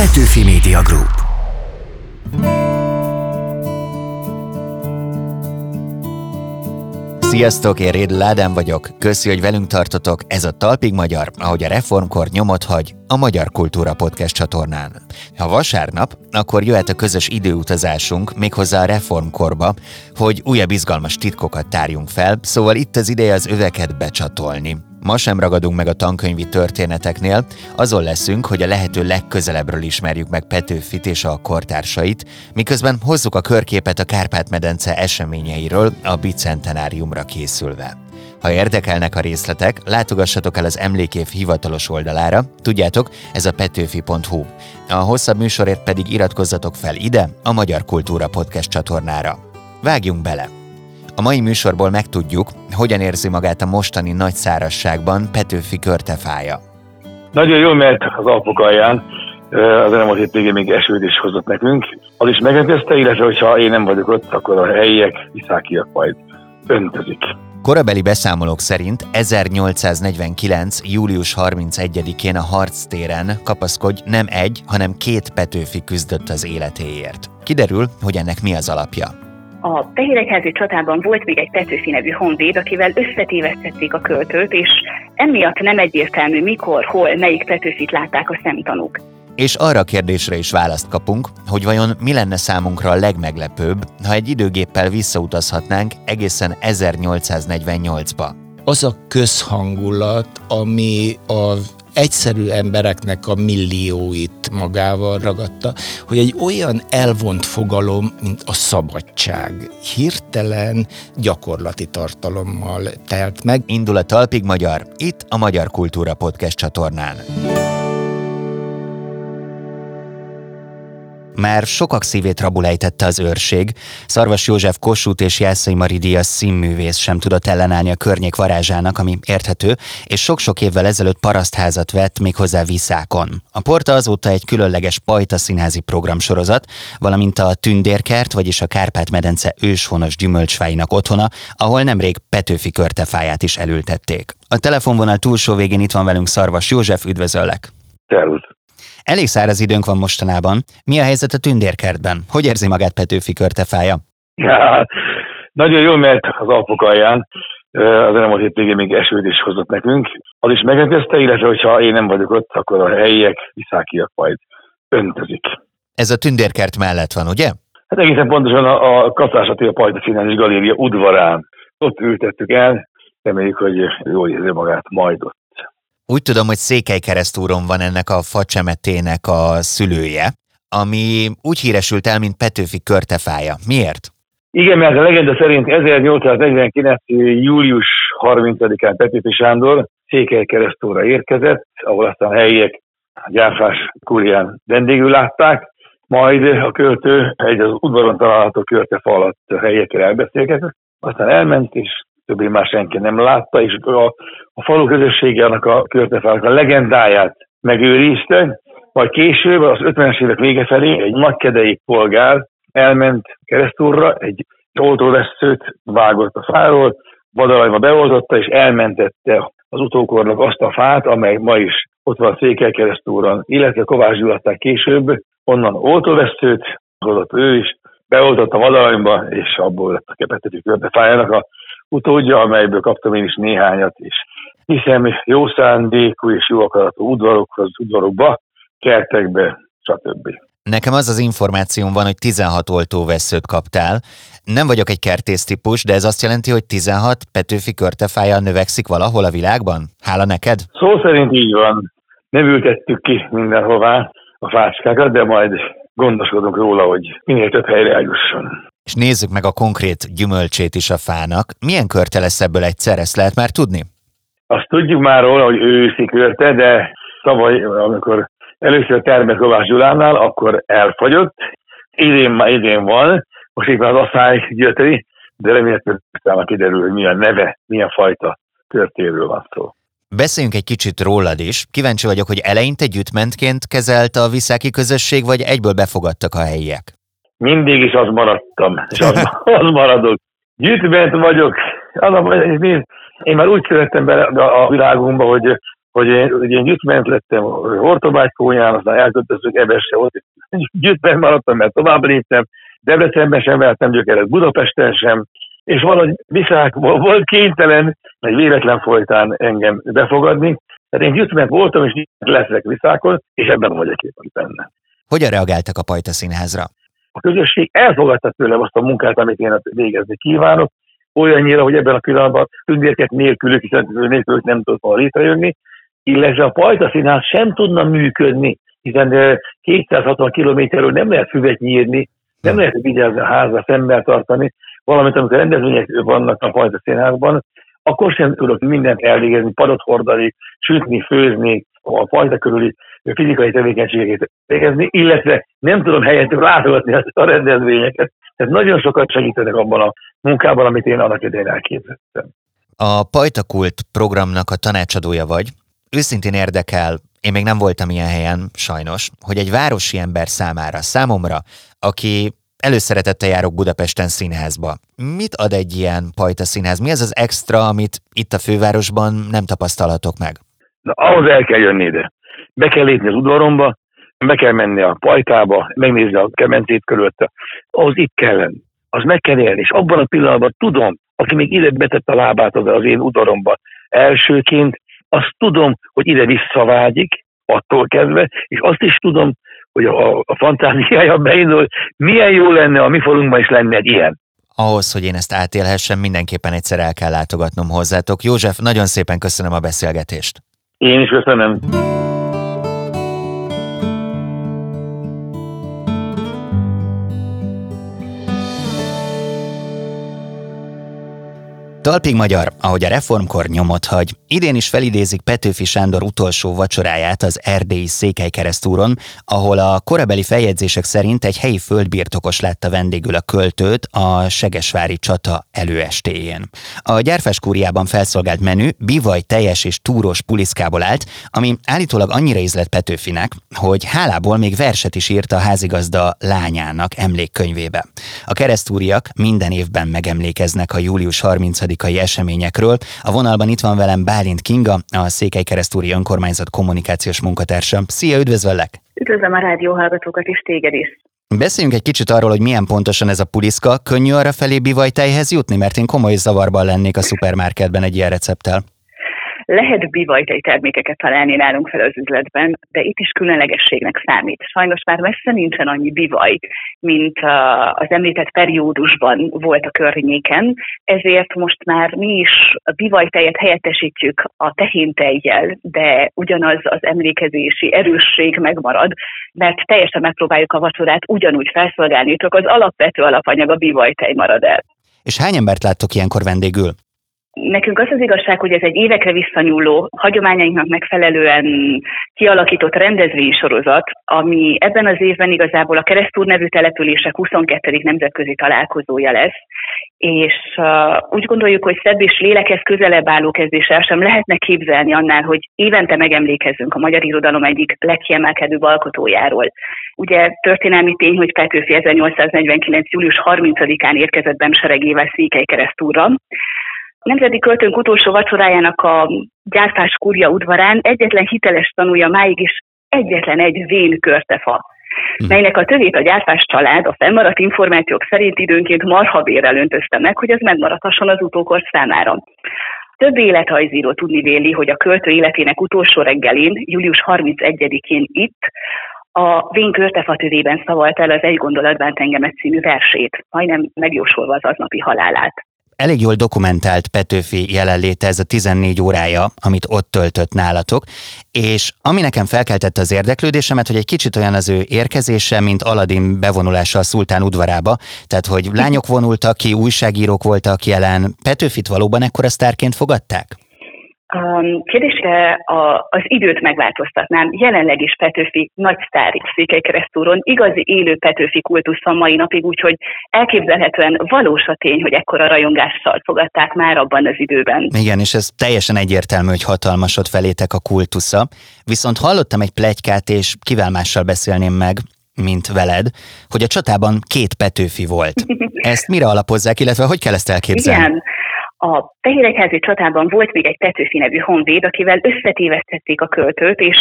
Petőfi Média Group. Sziasztok, én Rédl Ádám vagyok, köszi, hogy velünk tartotok, ez a Talpig Magyar, ahogy a reformkor nyomot hagy a Magyar Kultúra podcast csatornán. Ha vasárnap, akkor jöhet a közös időutazásunk, méghozzá a reformkorba, hogy újabb izgalmas titkokat tárjunk fel, szóval itt az ideje az öveket becsatolni. Ma sem ragadunk meg a tankönyvi történeteknél, azon leszünk, hogy a lehető legközelebbről ismerjük meg Petőfit és a kortársait, miközben hozzuk a körképet a Kárpát-medence eseményeiről a bicentenáriumra készülve. Ha érdekelnek a részletek, látogassatok el az emlékév hivatalos oldalára, tudjátok, ez a petőfi.hu. A hosszabb műsorért pedig iratkozzatok fel ide, a Magyar Kultúra podcast csatornára. Vágjunk bele! A mai műsorból megtudjuk, hogyan érzi magát a mostani nagy szárazságban Petőfi körtefája. Nagyon jól, mert az Alpok alján az elmúlt hétvégén még esőt is hozott nekünk. Az is megöntözte, illetve hogyha én nem vagyok ott, akkor a helyiek, visszákiak majd öntözik. Korabeli beszámolók szerint 1849. július 31-én a harctéren kapaszkodj nem egy, hanem két Petőfi küzdött az életéért. Kiderül, hogy ennek mi az alapja. A Fehéregyházi csatában volt még egy Petőfi nevű honvéd, akivel összetévesztették a költőt, és emiatt nem egyértelmű, mikor, hol, melyik Petőfit látták a szemtanúk. És arra a kérdésre is választ kapunk, hogy vajon mi lenne számunkra a legmeglepőbb, ha egy időgéppel visszautazhatnánk egészen 1848-ba. Az a közhangulat, ami az egyszerű embereknek a millióit magával ragadta, hogy egy olyan elvont fogalom, mint a szabadság, hirtelen gyakorlati tartalommal telt meg. Indul a Talpig Magyar, itt a Magyar Kultúra podcast csatornán. Már sokak szívét rabulejtette az őrség. Szarvas József Kossuth és Jászai Mari Díjas színművész sem tudott ellenállni a környék varázsának, ami érthető, és sok-sok évvel ezelőtt parasztházat vett, méghozzá Viszákon. A Porta azóta egy különleges pajtaszínházi programsorozat, valamint a Tündérkert, vagyis a Kárpát-medence őshonos gyümölcsfáinak otthona, ahol nemrég Petőfi körtefáját is elültették. A telefonvonal túlsó végén itt van velünk Szarvas József, üdvözöllek! Szervusz! Elég száraz időnk van mostanában. Mi a helyzet a Tündérkertben? Hogy érzi magát Petőfi körtefája? Ja, nagyon jól, mert az Alpok alján az elmúlt hétvégén még esőt is hozott nekünk. Az is megöntözte, illetve hogyha én nem vagyok ott, akkor a helyiek, visszákiak majd öntözik. Ez a Tündérkert mellett van, ugye? Hát egészen pontosan a Kasszás Attila Pajtaszínházi Galéria udvarán. Ott ültettük el, reméljük, hogy jól érzi magát majd ott. Úgy tudom, hogy Székelykeresztúron van ennek a facsemetének a szülője, ami úgy híresült el, mint Petőfi körtefája. Miért? Igen, mert a legenda szerint 1849. július 30-án Petőfi Sándor Székelykeresztúrra érkezett, ahol aztán helyiek a Gyárfás-kúrián vendégül látták, majd a költő egy az udvaron található körtefa alatt a helyiekkel elbeszélgetett, aztán elment, és többé már senki nem látta, és a falu közössége annak a körtefának a legendáját megőrizte, majd később az 50-es évek vége felé egy nagykedei polgár elment Keresztúrra, egy oltóvesszőt vágott a fáról, vadalajba beoltotta, és elmentette az utókornak azt a fát, amely ma is ott van Székelykeresztúron, illetve Kovács Gyulatták később, onnan oltóvesszőt hozott ő is, beoltott a vadalajba, és abból lett a Petőfi körtefájának a utódja, amelyből kaptam én is néhányat is. Hiszem jó szándékú és jó akaratú udvarokba, kertekbe, stb. Nekem az az információm van, hogy 16 oltóvesszőt kaptál. Nem vagyok egy kertész típus, de ez azt jelenti, hogy 16 Petőfi körtefája növekszik valahol a világban? Hála neked? Szó szerint így van. Nem ültettük ki mindenhová a fácskákat, de majd gondoskodunk róla, hogy minél több helyre eljusson. És nézzük meg a konkrét gyümölcsét is a fának. Milyen körte lesz ebből egyszer, ezt lehet már tudni? Azt tudjuk már róla, hogy őszi körte, de tavaly, amikor először termett Kovács Gyulánál, akkor elfagyott. Idén van, most éppen az asszály gyöteri, de remélhetően kiderül, hogy milyen neve, milyen fajta körtéről van szó. Beszéljünk egy kicsit rólad is. Kíváncsi vagyok, hogy eleinte gyűjtmentként kezelt a visszáki közösség, vagy egyből befogadtak a helyiek? Mindig is az maradtam, és az maradok. Gyűjtment vagyok. Én már úgy szerettem bele a világunkba, hogy hogy én gyütment lettem Hortobágykónyán, aztán elköltöztük Ebesre, ott gyütment maradtam, mert tovább léptem, Debrecenben sem vertem gyökeret, Budapesten sem, és valahogy Viszák volt kénytelen egy véletlen folytán engem befogadni, tehát én gyütment voltam, és leszek Viszákon, és ebben vagyok éppen benne. Hogyan reagáltak a Pajtaszínházra? A közösség elfogadta tőlem azt a munkát, amit én végezni kívánok, olyannyira, hogy ebben a pillanatban Tündérkert nélkülük, hiszen nélkülük nem tudott volna létrejönni, illetve a Pajtaszínház sem tudna működni, hiszen 260 kilométerről nem lehet füvet nyírni, nem lehet vigyázni a házra, szemmel tartani, valamint amikor rendezvények vannak a Pajtaszínházban, akkor sem tudok mindent elvégezni, padot hordani, sütni, főzni, a fajta körüli fizikai tevékenységeket végezni, illetve nem tudom helyettől látogatni a rendezvényeket. Tehát nagyon sokat segítenek abban a munkában, amit én annak idején elképzeltem. A Pajtakult programnak a tanácsadója vagy. Őszintén érdekel, én még nem voltam ilyen helyen, sajnos, hogy egy városi ember számára, számomra, aki előszeretettel járok Budapesten színházba. Mit ad egy ilyen Pajtaszínház? Mi az az extra, amit itt a fővárosban nem tapasztalhatok meg? Na, ahhoz el kell jönni ide. Be kell lépni az udvaromba, be kell menni a Pajtába, megnézni a kemencét körülötte. Ahhoz itt kell lenni. Az meg kell élni. És abban a pillanatban tudom, aki még ide betett a lábát az én udvaromba elsőként, azt tudom, hogy ide visszavágyik, attól kezdve, és azt is tudom, hogy a fantáziája beindul, milyen jó lenne, a mi falunkban is lenne egy ilyen. Ahhoz, hogy én ezt átélhessem, mindenképpen egyszer el kell látogatnom hozzátok. József, nagyon szépen köszönöm a beszélgetést. Én is köszönöm. Talpig Magyar, ahogy a reformkor nyomot hagy. Idén is felidézik Petőfi Sándor utolsó vacsoráját az erdélyi Székelykeresztúron, ahol a korabeli feljegyzések szerint egy helyi földbirtokos látta vendégül a költőt a segesvári csata előestéjén. A Gyárfás-kúriában felszolgált menü bivaj, teljes és túrós puliszkából állt, ami állítólag annyira ízlett Petőfinek, hogy hálából még verset is írt a házigazda lányának emlékkönyvébe. A keresztúriak minden évben megemlékeznek a július 30-ai eseményekről. A vonalban itt van velem Bálint Kinga, a Székelykeresztúri Önkormányzat kommunikációs munkatársa. Szia, üdvözöllek! Üdvözlöm a rádióhallgatókat és téged is! Beszéljünk egy kicsit arról, hogy milyen pontosan ez a puliszka. Könnyű arrafelé bivajtejhez jutni, mert én komoly zavarban lennék a szupermarketben egy ilyen recepttel. Lehet bivajtej termékeket találni nálunk fel az üzletben, de itt is különlegességnek számít. Sajnos már messze nincsen annyi bivaj, mint az említett periódusban volt a környéken, ezért most már mi is a bivajtejet helyettesítjük a tehéntejjel, de ugyanaz az emlékezési erősség megmarad, mert teljesen megpróbáljuk a vacsorát ugyanúgy felszolgálni, csak az alapvető alapanyag a bivajtej marad el. És hány embert láttok ilyenkor vendégül? Nekünk az az igazság, hogy ez egy évekre visszanyúló, hagyományainknak megfelelően kialakított rendezvénysorozat, ami ebben az évben igazából a Keresztúr nevű települések 22. nemzetközi találkozója lesz, és úgy gondoljuk, hogy szebb és lélekhez közelebb álló kezdéssel sem lehetne képzelni annál, hogy évente megemlékezzünk a magyar irodalom egyik legkiemelkedőbb alkotójáról. Ugye történelmi tény, hogy Petőfi 1849. július 30-án érkezett bemseregével Székelykeresztúrra. Nemzeti költőnk utolsó vacsorájának a Gyárfás-kúria udvarán egyetlen hiteles tanúja máig is egyetlen egy vén körtefa, melynek a tövét a Gyárfás család a fennmaradt információk szerint időnként marhavérrel öntözte meg, hogy ez megmaradhasson az utókor számára. Több életrajzíró tudni véli, hogy a költő életének utolsó reggelén, július 31-én itt, a vén körtefa tövében szavalt el az Egy gondolat bánt engemet című versét, majdnem megjósolva az aznapi halálát. Elég jól dokumentált Petőfi jelenléte ez a 14 órája, amit ott töltött nálatok, és ami nekem felkeltette az érdeklődésemet, hogy egy kicsit olyan az ő érkezése, mint Aladin bevonulása a szultán udvarába, tehát hogy lányok vonultak ki, újságírók voltak jelen, Petőfit valóban ekkora sztárként fogadták? Kérdésre az időt megváltoztatnám. Jelenleg is Petőfi nagy sztár Székelykeresztúron, igazi élő Petőfi kultusz van mai napig, úgyhogy elképzelhetően valós a tény, hogy ekkora rajongással fogadták már abban az időben. Igen, és ez teljesen egyértelmű, hogy hatalmasod felétek a kultusza. Viszont hallottam egy pletykát, és kivel mással beszélném meg, mint veled, hogy a csatában két Petőfi volt. Ezt mire alapozzák, illetve hogy kell ezt elképzelni? Igen. A fehéregyházi csatában volt még egy Petőfi nevű honvéd, akivel összetévesztették a költőt, és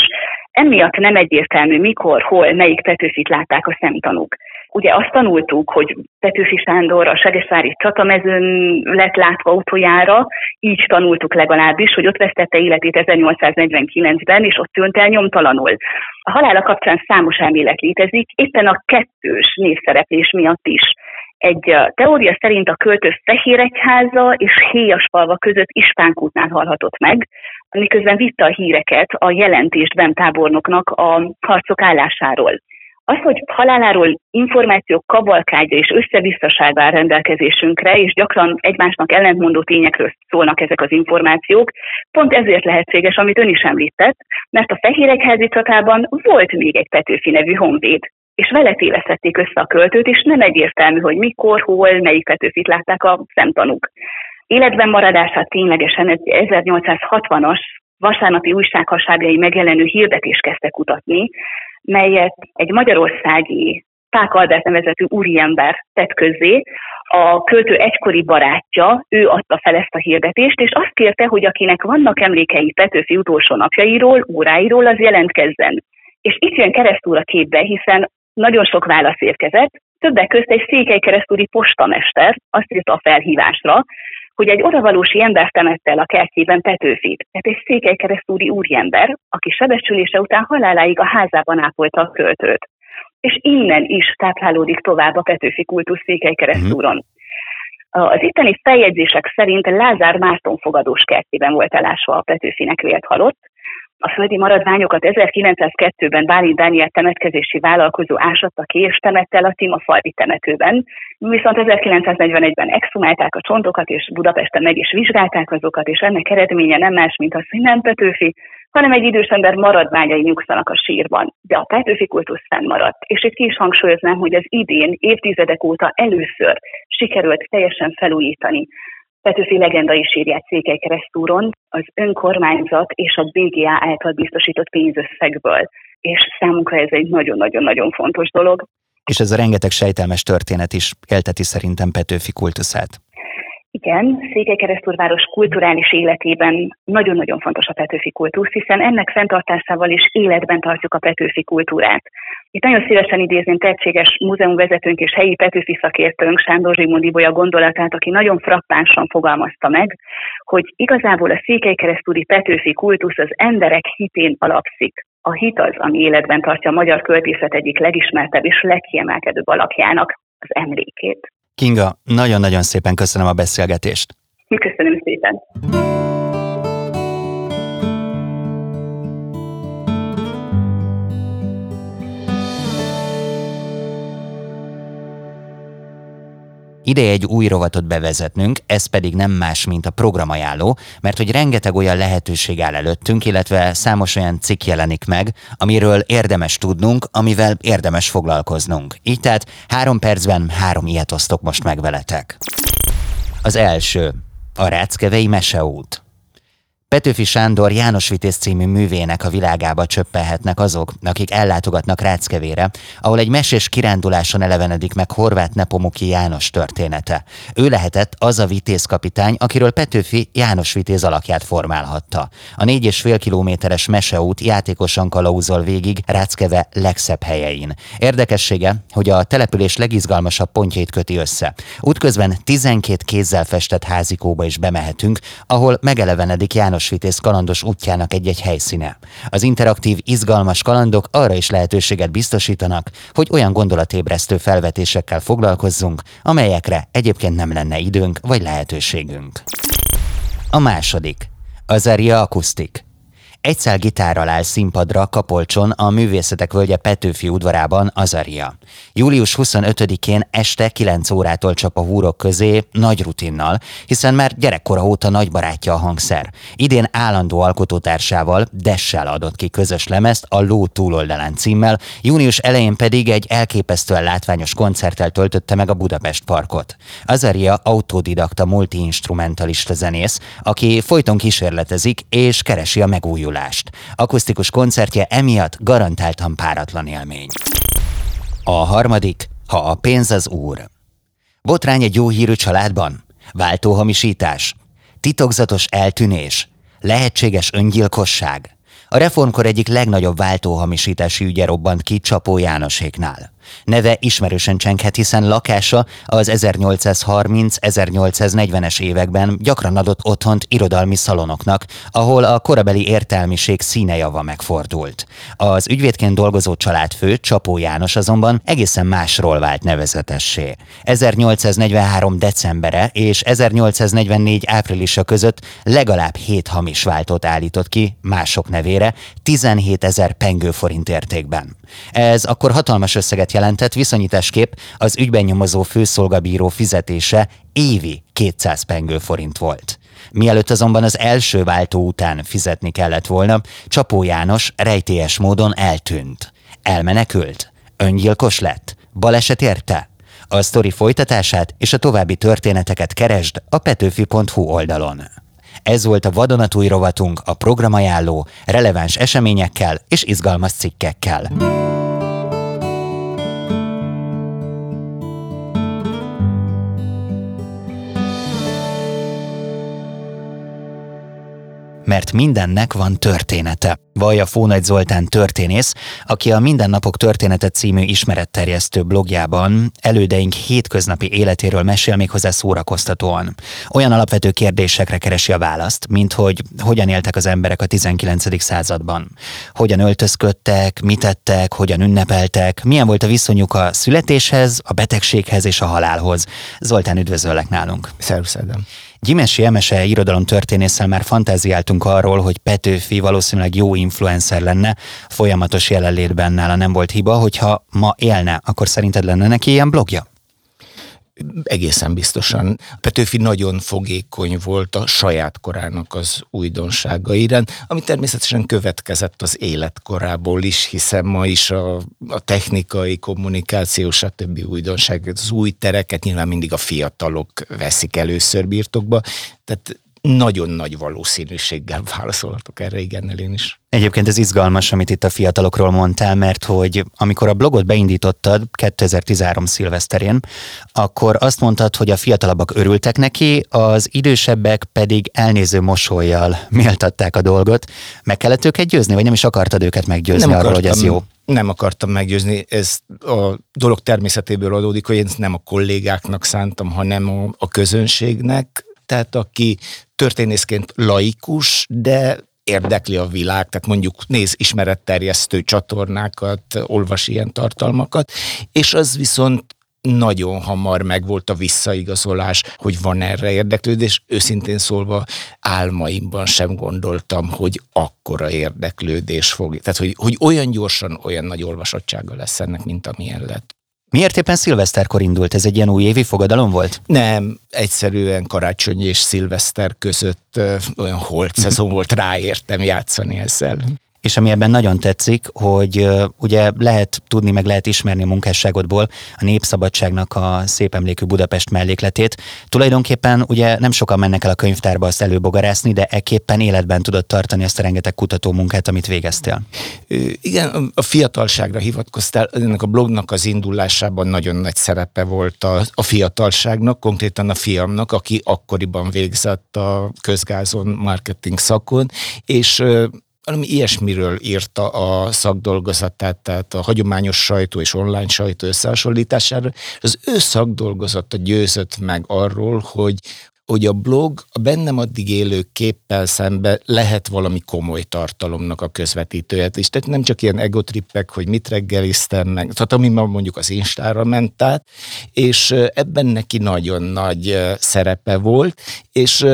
emiatt nem egyértelmű, mikor, hol, melyik Petőfit látták a szemtanúk. Ugye azt tanultuk, hogy Petőfi Sándor a segesvári csatamezőn lett látva utoljára, így tanultuk legalábbis, hogy ott vesztette életét 1849-ben, és ott tűnt el nyomtalanul. A halála kapcsán számos elmélet létezik, éppen a kettős névszereplés miatt is. Egy teória szerint a költő Fehéregyháza és Héjasfalva között Ispánkútnál halhatott meg, miközben vitte a híreket a jelentést bentábornoknak a harcok állásáról. Az, hogy haláláról információk kavalkádja és össze-visszaság áll rendelkezésünkre, és gyakran egymásnak ellentmondó tényekről szólnak ezek az információk, pont ezért lehetséges, amit ön is említett, mert a fehéregyházi csatában volt még egy Petőfi nevű honvéd, és vele tévesztették össze a költőt, és nem egyértelmű, hogy mikor, hol, melyik Petőfit látták a szemtanúk. Életben maradását ténylegesen egy 1860-as vasárnapi újsághasábjai megjelenő hirdetés kezdte kutatni, melyet egy magyarországi Pákh Albert nevezetű úriember tett közzé. A költő egykori barátja, ő adta fel ezt a hirdetést, és azt kérte, hogy akinek vannak emlékei Petőfi utolsó napjairól, óráiról, az jelentkezzen. És itt jön Keresztúr a képbe, hiszen nagyon sok válasz érkezett, többek közt egy székelykeresztúri postamester azt írta a felhívásra, hogy egy odavalósi ember temette el a kertjében Petőfit. Tehát egy székelykeresztúri úriember, aki sebesülése után haláláig a házában ápolta a költőt. És innen is táplálódik tovább a Petőfi kultusz Székelykeresztúron. Az itteni feljegyzések szerint Lázár Márton fogadós kertjében volt elásva a Petőfinek vélt halott. A földi maradványokat 1902-ben Bálint Dániel temetkezési vállalkozó ásatta ki, és temette el a Timafalvi temetőben. Viszont 1941-ben exhumálták a csontokat, és Budapesten meg is vizsgálták azokat, és ennek eredménye nem más, mint az, hogy nem Petőfi, hanem egy idős ember maradványai nyugszanak a sírban. De a Petőfi kultusz fennmaradt, és itt ki is hangsúlyoznám, hogy az idén évtizedek óta először sikerült teljesen felújítani Petőfi legendai sírját Székelykeresztúron az önkormányzat és a BGA által biztosított pénzösszegből. És számunkra ez egy nagyon-nagyon-nagyon fontos dolog. És ez a rengeteg sejtelmes történet is élteti szerintem Petőfi kultuszát. Igen, Székelykeresztúrváros kulturális életében nagyon-nagyon fontos a Petőfi kultusz, hiszen ennek fenntartásával is életben tartjuk a Petőfi kultúrát. Itt nagyon szívesen idézném tehetséges múzeumvezetőnk és helyi Petőfi szakértőnk, Sándor Zsigmondi Bolya gondolatát, aki nagyon frappánsan fogalmazta meg, hogy igazából a székelykeresztúri Petőfi kultusz az emberek hitén alapszik. A hit az, ami életben tartja a magyar költészet egyik legismertebb és legkiemelkedőbb alapjának, az emlékét. Kinga, nagyon-nagyon szépen köszönöm a beszélgetést. Köszönöm szépen. Ideje egy új rovatot bevezetnünk, ez pedig nem más, mint a programajánló, mert hogy rengeteg olyan lehetőség áll előttünk, illetve számos olyan cikk jelenik meg, amiről érdemes tudnunk, amivel érdemes foglalkoznunk. Így tehát 3 percben 3 ilyet osztok most meg veletek. Az első, a Ráckevei meseút. Petőfi Sándor János vitéz című művének a világába csöppelhetnek azok, akik ellátogatnak Ráckevére, ahol egy mesés kiránduláson elevenedik meg Horváth Nepomuki János története. Ő lehetett az a vitézkapitány, akiről Petőfi János vitéz alakját formálhatta. A 4,5 kilométeres meseút játékosan kalauzol végig Ráckeve legszebb helyein. Érdekessége, hogy a település legizgalmasabb pontjait köti össze. Útközben 12 kézzel festett házikóba is bemehetünk, ahol megelevenedik János vitéz kalandos útjának egy-egy helyszíne. Az interaktív, izgalmas kalandok arra is lehetőséget biztosítanak, hogy olyan gondolatébresztő felvetésekkel foglalkozzunk, amelyekre egyébként nem lenne időnk vagy lehetőségünk. A második. Az Aria Acoustic. Egy szál gitárral áll színpadra Kapolcson a Művészetek Völgye Petőfi udvarában az Aria. Július 25-én este 9 órától csap a húrok közé nagy rutinnal, hiszen már gyerekkora óta nagy barátja a hangszer. Idén állandó alkotótársával, Dessel adott ki közös lemezt a Ló túloldalán címmel, június elején pedig egy elképesztően látványos koncerttel töltötte meg a Budapest parkot. Az Aria autodidakta multiinstrumentalista zenész, aki folyton kísérletezik és keresi a megújulást. Akusztikus koncertje emiatt garantáltan páratlan élmény. A harmadik, ha a pénz az úr. Botrány egy jó hírű családban? Váltóhamisítás? Titokzatos eltűnés. Lehetséges öngyilkosság. A reformkor egyik legnagyobb váltóhamisítási ügye robbant ki Csapó Jánoséknál. Neve ismerősen csenghet, hiszen lakása az 1830-1840-es években gyakran adott otthont irodalmi szalonoknak, ahol a korabeli értelmiség színejava megfordult. Az ügyvédként dolgozó családfő, Csapó János azonban egészen másról vált nevezetessé. 1843. decembere és 1844. áprilisa között legalább 7 hamis váltót állított ki, mások nevére, 17 000 pengőforint értékben. Ez akkor hatalmas összeget jelentett, viszonyításképp az ügyben nyomozó főszolgabíró fizetése évi 200 pengőforint volt. Mielőtt azonban az első váltó után fizetni kellett volna, Csapó János rejtélyes módon eltűnt. Elmenekült? Öngyilkos lett? Baleset érte? A sztori folytatását és a további történeteket keresd a petőfi.hu oldalon. Ez volt a vadonatúj rovatunk, a programajánló, releváns eseményekkel és izgalmas cikkekkel. Mert mindennek van története. Vallja Fónagy Zoltán történész, aki a Mindennapok története című ismeretterjesztő blogjában elődeink hétköznapi életéről mesél, méghozzá szórakoztatóan. Olyan alapvető kérdésekre keresi a választ, mint hogy hogyan éltek az emberek a 19. században. Hogyan öltözködtek, mit ettek, hogyan ünnepeltek, milyen volt a viszonyuk a születéshez, a betegséghez és a halálhoz. Zoltán, üdvözöllek nálunk. Szervusz Ádám. Gyimesi Emese irodalomtörténésszel már fantáziáltunk arról, hogy Petőfi valószínűleg jó influencer lenne, folyamatos jelenlétben nála nem volt hiba, hogyha ma élne, akkor szerinted lenne neki ilyen blogja? Egészen biztosan. Petőfi nagyon fogékony volt a saját korának az újdonságaira, ami természetesen következett az életkorából is, hiszen ma is a technikai, kommunikáció, stb. Újdonság, az új tereket nyilván mindig a fiatalok veszik először birtokba, tehát nagyon nagy valószínűséggel válaszolhatok erre igennel én is. Egyébként ez izgalmas, amit itt a fiatalokról mondtál, mert hogy amikor a blogot beindítottad 2013 szilveszterén, akkor azt mondtad, hogy a fiatalabbak örültek neki, az idősebbek pedig elnéző mosollyal méltatták a dolgot. Meg kellett őket győzni, vagy nem is akartad őket meggyőzni arról, hogy ez jó? Nem akartam meggyőzni, ez a dolog természetéből adódik, hogy én ezt nem a kollégáknak szántam, hanem a közönségnek. Tehát aki történészként laikus, de érdekli a világ, tehát mondjuk néz ismeretterjesztő csatornákat, olvas ilyen tartalmakat, és az viszont nagyon hamar megvolt a visszaigazolás, hogy van erre érdeklődés. Őszintén szólva álmaimban sem gondoltam, hogy akkora érdeklődés fog. Tehát, hogy olyan gyorsan, olyan nagy olvasottsága lesz ennek, mint amilyen lett. Miért éppen szilveszterkor indult? Ez egy ilyen újévi fogadalom volt? Nem, egyszerűen karácsony és szilveszter között olyan holt szezon volt, ráértem játszani ezzel. És ami ebben nagyon tetszik, hogy ugye lehet tudni, meg lehet ismerni a munkásságodból a Népszabadságnak a szép emlékű Budapest mellékletét. Tulajdonképpen ugye nem sokan mennek el a könyvtárba azt előbogarászni, de ekképpen életben tudod tartani ezt a rengeteg kutatómunkát, amit végeztél. Igen, a fiatalságra hivatkoztál, ennek a blognak az indulásában nagyon nagy szerepe volt a fiatalságnak, konkrétan a fiamnak, aki akkoriban végzett a közgázon marketing szakon, és valami ilyesmiről írta a szakdolgozatát, tehát a hagyományos sajtó és online sajtó összehasonlítására. Az ő szakdolgozata győzött meg arról, hogy a blog a bennem addig élő képpel szemben lehet valami komoly tartalomnak a közvetítője. És tehát nem csak ilyen egotrippek, hogy mit reggeliztem meg, tehát ami ma mondjuk az Instára ment át, és ebben neki nagyon nagy szerepe volt, és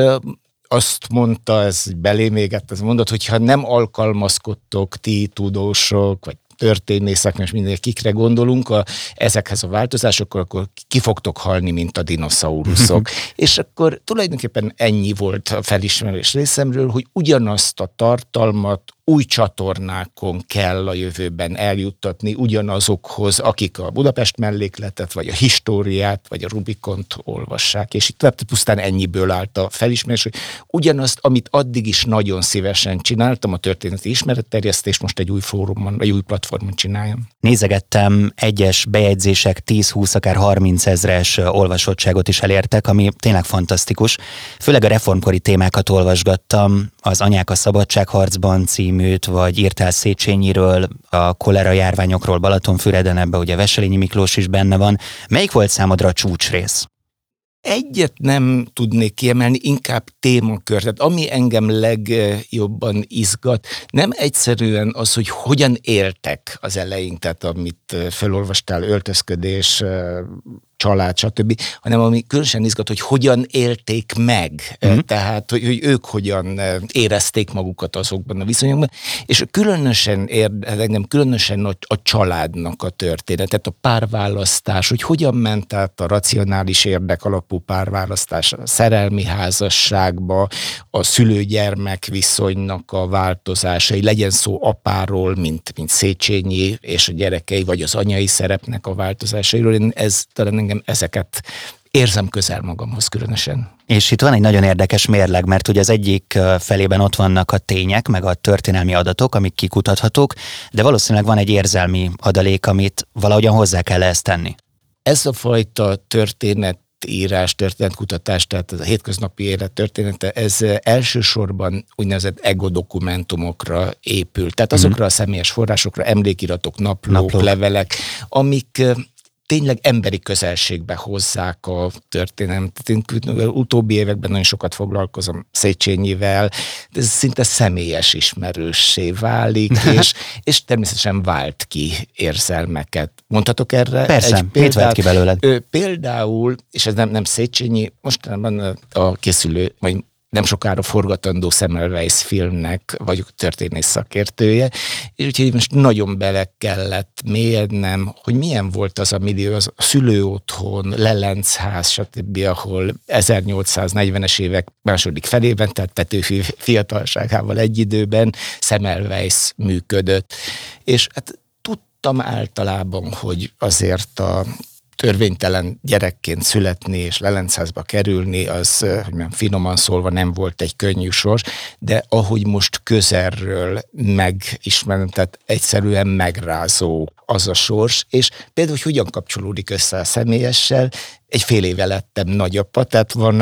azt mondta, ez belém égett, ez mondott, hogy ha nem alkalmazkodtok ti tudósok, vagy történészek, most mindenki kikre gondolunk, ezekhez a változásokkal, akkor ki fogtok halni, mint a dinoszauruszok. És akkor tulajdonképpen ennyi volt a felismerés részemről, hogy ugyanazt a tartalmat új csatornákon kell a jövőben eljuttatni ugyanazokhoz, akik a Budapest mellékletet, vagy a Históriát, vagy a Rubikont olvassák, és itt pusztán ennyiből állt a felismerés, hogy ugyanazt, amit addig is nagyon szívesen csináltam, a történeti ismeretterjesztés, most egy új fórumon, egy új platformon formán csináljam. Nézegettem, egyes bejegyzések 10-20, akár 30 000-es olvasottságot is elértek, ami tényleg fantasztikus. Főleg a reformkori témákat olvasgattam, az Anyák a szabadságharcban címűt, vagy írtál Széchenyiről, a kolera járványokról Balatonfüreden, ebbe ugye Wesselényi Miklós is benne van. Melyik volt számodra a csúcsrész? Egyet nem tudnék kiemelni, inkább témakör. Tehát ami engem legjobban izgat, nem egyszerűen az, hogy hogyan éltek az elején, tehát amit felolvastál, öltözködés, család, stb., hanem ami különösen izgat, hogy hogyan élték meg, tehát hogy ők hogyan érezték magukat azokban a viszonyokban, és különösen különösen a családnak a történetet, a párválasztás, hogy hogyan ment át a racionális érdek alapú párválasztás a szerelmi házasságba, a szülő-gyermek viszonynak a változásai, legyen szó apáról, mint Széchenyi és a gyerekei, vagy az anyai szerepnek a változásairól. Én ez talán ezeket érzem közel magamhoz különösen. És itt van egy nagyon érdekes mérleg, mert ugye az egyik felében ott vannak a tények, meg a történelmi adatok, amik kikutathatók, de valószínűleg van egy érzelmi adalék, amit valahogyan hozzá kell ezt tenni. Ez a fajta történetírás, történetkutatás, tehát ez a hétköznapi élet története, ez elsősorban úgynevezett egodokumentumokra épül. Tehát azokra a személyes forrásokra, emlékiratok, naplók, levelek, amik tényleg emberi közelségbe hozzák a történelmet. Én utóbbi években nagyon sokat foglalkozom Széchenyivel, de ez szinte személyes ismerőssé válik, és természetesen vált ki érzelmeket. Mondhatok erre? Persze, egy példát? Mit vált ki belőled? Például, és ez nem Széchenyi, mostanában a készülő, vagy nem sokára forgatandó Semmelweis filmnek vagyok történész szakértője, és úgyhogy most nagyon bele kellett mérnem, hogy milyen volt az a millió, az a szülőotthon, Lelencház, stb., ahol 1840-es évek második felében, tehát Petőfi fiatalságával egy időben Semmelweis működött. És hát tudtam általában, hogy azért a törvénytelen gyerekként születni és Lelencázba kerülni, az, hogy mondjam, finoman szólva nem volt egy könnyű sors, de ahogy most közelről megismerem, tehát egyszerűen megrázó az a sors, és például, hogy hogyan kapcsolódik össze a személyessel, egy fél éve lettem nagyapa, tehát van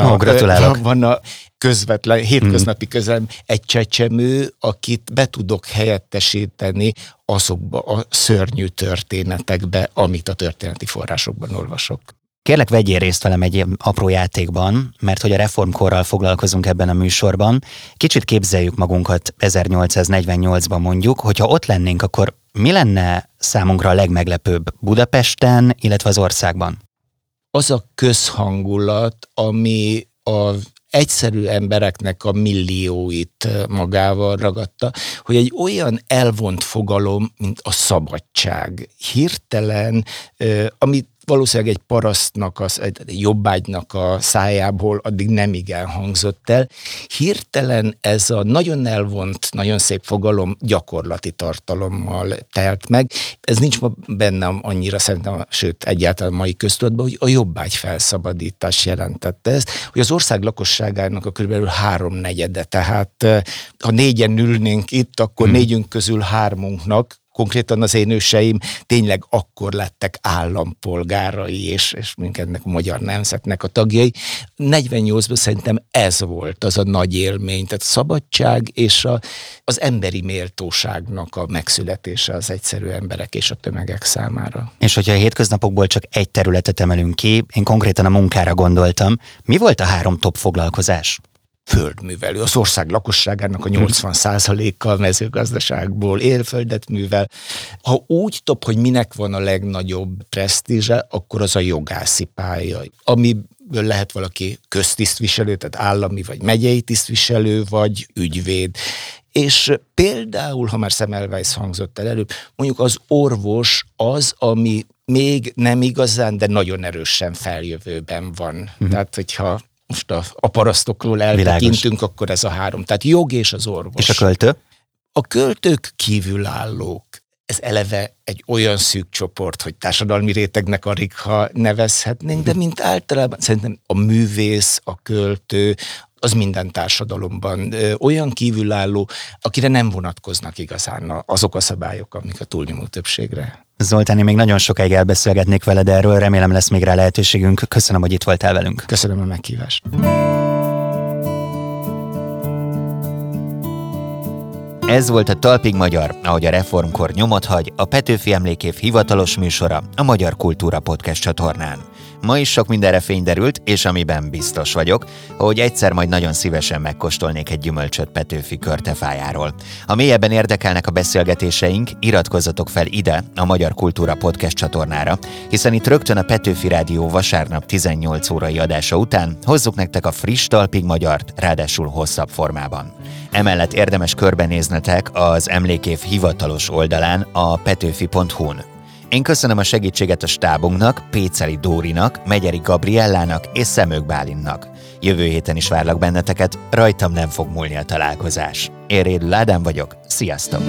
a közvetlen, hétköznapi közelem egy csecsemő, akit be tudok helyettesíteni azokba a szörnyű történetekbe, amit a történeti forrásokban olvasok. Kérlek, vegyél részt velem egy ilyen apró játékban, mert hogy a reformkorral foglalkozunk ebben a műsorban. Kicsit képzeljük magunkat 1848-ban mondjuk, hogyha ott lennénk, akkor mi lenne számunkra a legmeglepőbb Budapesten, illetve az országban? Az a közhangulat, ami az egyszerű embereknek a millióit magával ragadta, hogy egy olyan elvont fogalom, mint a szabadság. Hirtelen, amit valószínűleg egy parasztnak, egy jobbágynak a szájából addig nem igen hangzott el. Hirtelen ez a nagyon elvont, nagyon szép fogalom gyakorlati tartalommal telt meg. Ez nincs ma bennem annyira, szerintem, sőt egyáltalán mai köztudatban, hogy a jobbágy felszabadítás jelentette ezt, hogy az ország lakosságának a körülbelül 3/4, tehát ha négyen ülnénk itt, akkor négyünk közül hármunknak, konkrétan az én őseim tényleg akkor lettek állampolgárai, és ennek a magyar nemzetnek a tagjai. 48-ban szerintem ez volt az a nagy élmény, tehát a szabadság és az emberi méltóságnak a megszületése az egyszerű emberek és a tömegek számára. És hogyha a hétköznapokból csak egy területet emelünk ki, én konkrétan a munkára gondoltam, mi volt a 3 top foglalkozás? Földművelő. Az ország lakosságának a 80%-a mezőgazdaságból él, földet művel. Ha úgy top, hogy minek van a legnagyobb presztízse, akkor az a jogászi pálya, ami lehet valaki köztisztviselő, tehát állami vagy megyei tisztviselő, vagy ügyvéd. És például, ha már Semmelweis hangzott el előbb, mondjuk az orvos az, ami még nem igazán, de nagyon erősen feljövőben van. Tehát, hogyha most a parasztokról eltekintünk, akkor ez a 3. Tehát jog és az orvos. És a költő? A költők kívülállók. Ez eleve egy olyan szűk csoport, hogy társadalmi rétegnek alig ha nevezhetnénk, de mint általában szerintem a művész, a költő, az minden társadalomban olyan kívülálló, akire nem vonatkoznak igazán azok a szabályok, amik a túlnyomó többségre. Zoltán, én még nagyon sokáig elbeszélgetnék veled erről, remélem lesz még rá lehetőségünk. Köszönöm, hogy itt voltál velünk. Köszönöm a meghívást. Ez volt a Talpig Magyar, ahogy a reformkor nyomot hagy, a Petőfi Emlékév hivatalos műsora a Magyar Kultúra Podcast csatornán. Ma is sok mindenre fény derült, és amiben biztos vagyok, hogy egyszer majd nagyon szívesen megkóstolnék egy gyümölcsöt Petőfi körtefájáról. Ha mélyebben érdekelnek a beszélgetéseink, iratkozzatok fel ide, a Magyar Kultúra Podcast csatornára, hiszen itt rögtön a Petőfi Rádió vasárnap 18 órai adása után hozzuk nektek a friss Talpig Magyart, ráadásul hosszabb formában. Emellett érdemes körbenéznetek az emlékév hivatalos oldalán, a petőfi.hu-n. Én köszönöm a segítséget a stábunknak, Péceli Dórinak, Megyeri Gabriellának és Szemők Bálintnak. Jövő héten is várlak benneteket, rajtam nem fog múlni a találkozás. Én Rédl Ádám vagyok, sziasztok!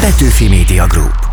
Petőfi Média Group.